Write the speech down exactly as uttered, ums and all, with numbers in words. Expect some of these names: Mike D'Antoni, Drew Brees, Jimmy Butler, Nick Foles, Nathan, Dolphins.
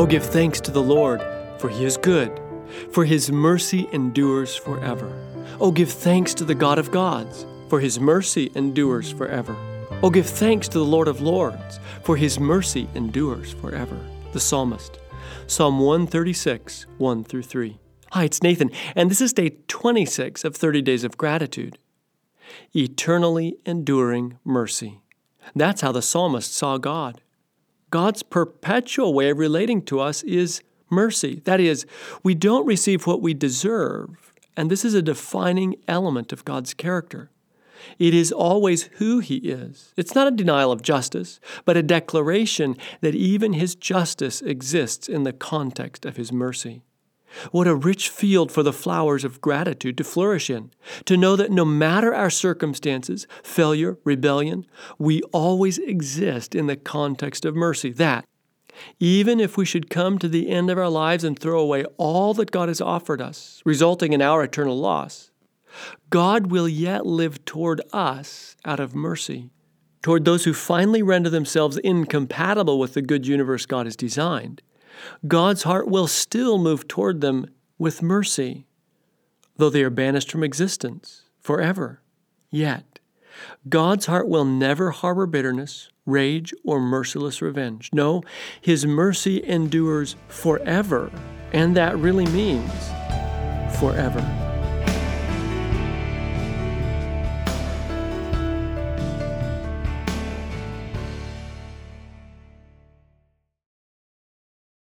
Oh, give thanks to the Lord, for he is good, for his mercy endures forever. Oh, give thanks to the God of gods, for his mercy endures forever. Oh, give thanks to the Lord of lords, for his mercy endures forever. The Psalmist, Psalm one thirty-six, one through three. Hi, it's Nathan, and this is day twenty-six of thirty Days of Gratitude. Eternally enduring mercy. That's how the psalmist saw God. God's perpetual way of relating to us is mercy. That is, we don't receive what we deserve, and this is a defining element of God's character. It is always who he is. It's not a denial of justice, but a declaration that even his justice exists in the context of his mercy. What a rich field for the flowers of gratitude to flourish in, to know that no matter our circumstances, failure, rebellion, we always exist in the context of mercy. That, even if we should come to the end of our lives and throw away all that God has offered us, resulting in our eternal loss, God will yet live toward us out of mercy, toward those who finally render themselves incompatible with the good universe God has designed. God's heart will still move toward them with mercy, though they are banished from existence forever. Yet, God's heart will never harbor bitterness, rage, or merciless revenge. No, his mercy endures forever, and that really means forever.